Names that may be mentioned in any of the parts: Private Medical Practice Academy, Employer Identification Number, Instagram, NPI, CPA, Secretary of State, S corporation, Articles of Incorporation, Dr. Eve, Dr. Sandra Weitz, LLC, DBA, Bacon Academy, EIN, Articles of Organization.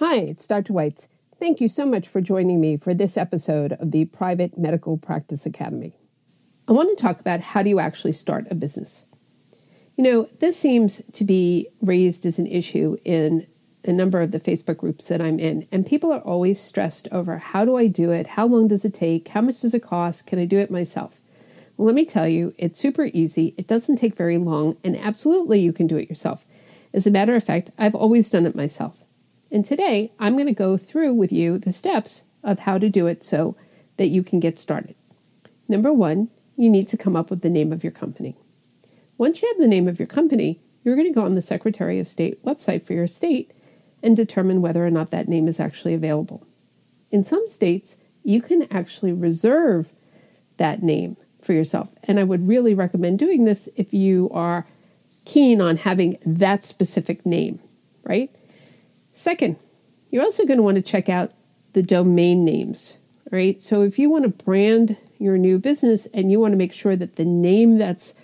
Hi, it's Dr. Weitz. Thank you so much for joining me for this episode of the Private Medical Practice Academy. I want to talk about how do you actually start a business. You know, this seems to be raised as an issue in a number of the Facebook groups that I'm in, and people are always stressed over how do I do it, how long does it take, how much does it cost, can I do it myself? Well, let me tell you, it's super easy, it doesn't take very long, and absolutely you can do it yourself. As a matter of fact, I've always done it myself. And today, I'm going to go through with you the steps of how to do it so that you can get started. Number one, you need to come up with the name of your company. Once you have the name of your company, you're going to go on the Secretary of State website for your state and determine whether or not that name is actually available. In some states, you can actually reserve that name for yourself. And I would really recommend doing this if you are keen on having that specific name, right? Second, you're also going to want to check out the domain names, right? So if you want to brand your new business and you want to make sure that the name that's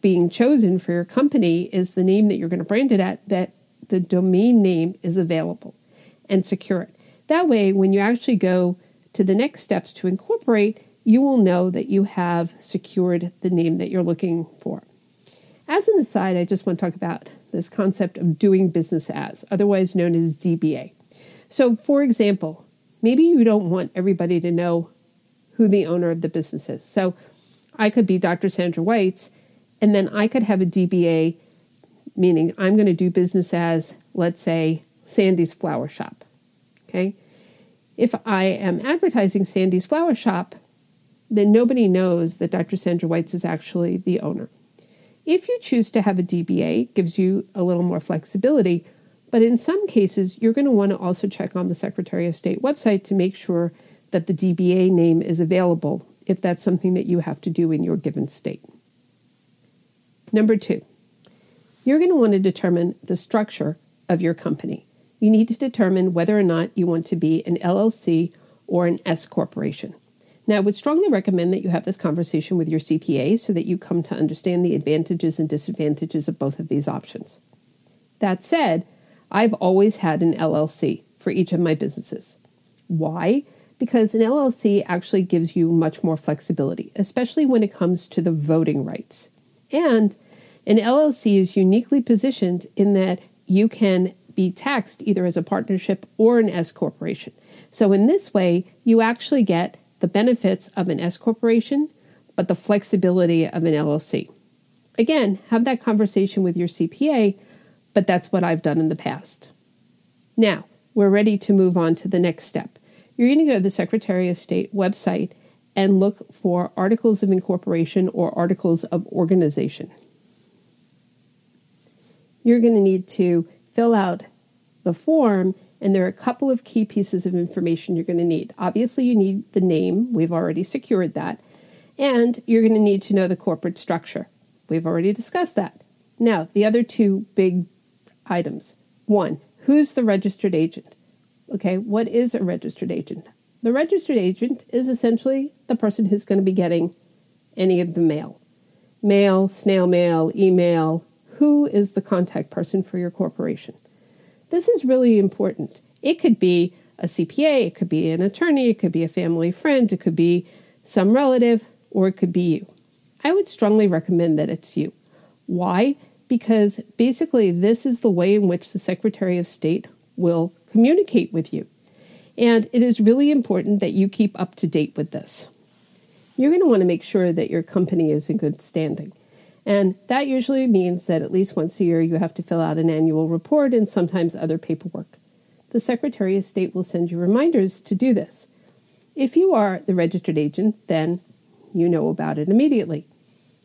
being chosen for your company is the name that you're going to brand it at, that the domain name is available, and secure it. That way, when you actually go to the next steps to incorporate, you will know that you have secured the name that you're looking for. As an aside, I just want to talk about this concept of doing business as, otherwise known as DBA. So, for example, maybe you don't want everybody to know who the owner of the business is. So I could be Dr. Sandra Weitz, and then I could have a DBA, meaning I'm going to do business as, let's say, Sandy's Flower Shop, okay? If I am advertising Sandy's Flower Shop, then nobody knows that Dr. Sandra Weitz is actually the owner. If you choose to have a DBA, it gives you a little more flexibility, but in some cases, you're going to want to also check on the Secretary of State website to make sure that the DBA name is available if that's something that you have to do in your given state. Number two, you're going to want to determine the structure of your company. You need to determine whether or not you want to be an LLC or an S corporation. Now, I would strongly recommend that you have this conversation with your CPA so that you come to understand the advantages and disadvantages of both of these options. That said, I've always had an LLC for each of my businesses. Why? Because an LLC actually gives you much more flexibility, especially when it comes to the voting rights. And an LLC is uniquely positioned in that you can be taxed either as a partnership or an S corporation. So in this way, you actually get the benefits of an S corporation, but the flexibility of an LLC. Again, have that conversation with your CPA, but that's what I've done in the past. Now, we're ready to move on to the next step. You're going to go to the Secretary of State website and look for Articles of Incorporation or Articles of Organization. You're going to need to fill out the form, and there are a couple of key pieces of information you're going to need. Obviously, you need the name. We've already secured that. And you're going to need to know the corporate structure. We've already discussed that. Now, the other two big items. One, who's the registered agent? Okay, what is a registered agent? The registered agent is essentially the person who's going to be getting any of the mail. Mail, snail mail, email. Who is the contact person for your corporation? This is really important. It could be a CPA, it could be an attorney, it could be a family friend, it could be some relative, or it could be you. I would strongly recommend that it's you. Why? Because basically this is the way in which the Secretary of State will communicate with you. And it is really important that you keep up to date with this. You're going to want to make sure that your company is in good standing. And that usually means that at least once a year you have to fill out an annual report and sometimes other paperwork. The Secretary of State will send you reminders to do this. If you are the registered agent, then you know about it immediately.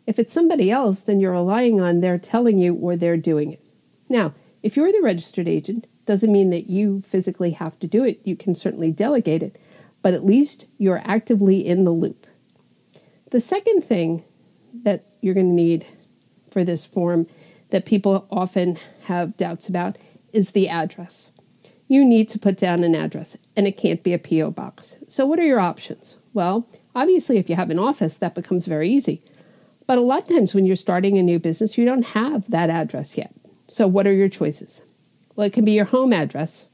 If it's somebody else, then you're relying on their telling you or they're doing it. Now, if you're the registered agent, doesn't mean that you physically have to do it. You can certainly delegate it, but at least you're actively in the loop. The second thing that you're going to need for this form that people often have doubts about is the address. You need to put down an address, and it can't be a P.O. box. So what are your options? Well, obviously, if you have an office, that becomes very easy. But a lot of times when you're starting a new business, you don't have that address yet. So what are your choices? Well, it can be your home address,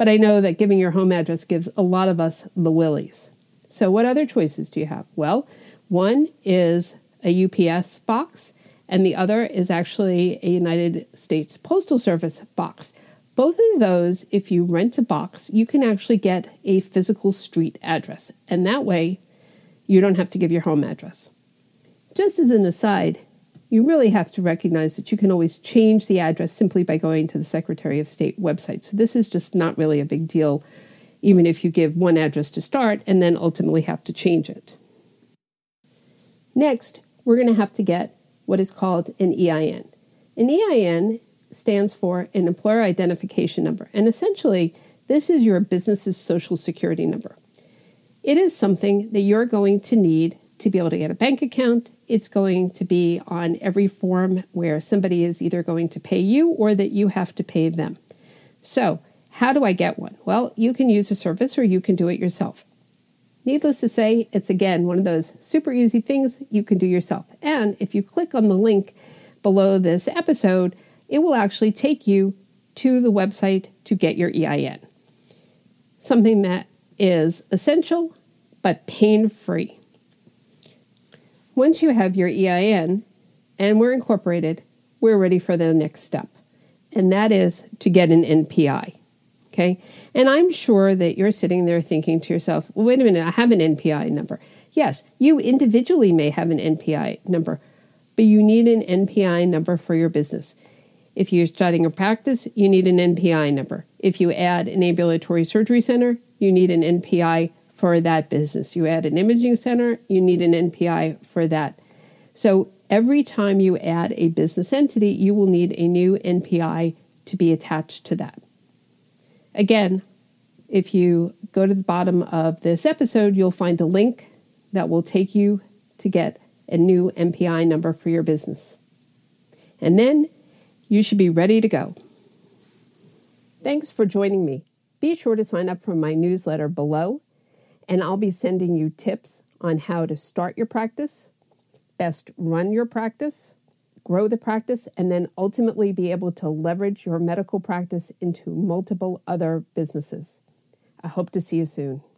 But I know that giving your home address gives a lot of us the willies. So what other choices do you have? Well, one is a UPS box, and the other is actually a United States Postal Service box. Both of those, if you rent a box, you can actually get a physical street address. And that way, you don't have to give your home address. Just as an aside, you really have to recognize that you can always change the address simply by going to the Secretary of State website. So this is just not really a big deal, even if you give one address to start and then ultimately have to change it. Next, we're going to have to get what is called an EIN. An EIN stands for an Employer Identification Number. And essentially, this is your business's social security number. It is something that you're going to need to be able to get a bank account. It's going to be on every form where somebody is either going to pay you or that you have to pay them. So how do I get one? Well, you can use a service or you can do it yourself. Needless to say, it's again one of those super easy things you can do yourself. And if you click on the link below this episode, it will actually take you to the website to get your EIN. Something that is essential but pain-free. Once you have your EIN and we're incorporated, we're ready for the next step, and that is to get an NPI, okay? And I'm sure that you're sitting there thinking to yourself, well, wait a minute, I have an NPI number. Yes, you individually may have an NPI number, but you need an NPI number for your business. If you're starting a practice, you need an NPI number. If you add an ambulatory surgery center, you need an NPI for that business. You add an imaging center, you need an NPI for that. So every time you add a business entity, you will need a new NPI to be attached to that. Again, if you go to the bottom of this episode, you'll find a link that will take you to get a new NPI number for your business. And then you should be ready to go. Thanks for joining me. Be sure to sign up for my newsletter below, and I'll be sending you tips on how to start your practice, best run your practice, grow the practice, and then ultimately be able to leverage your medical practice into multiple other businesses. I hope to see you soon.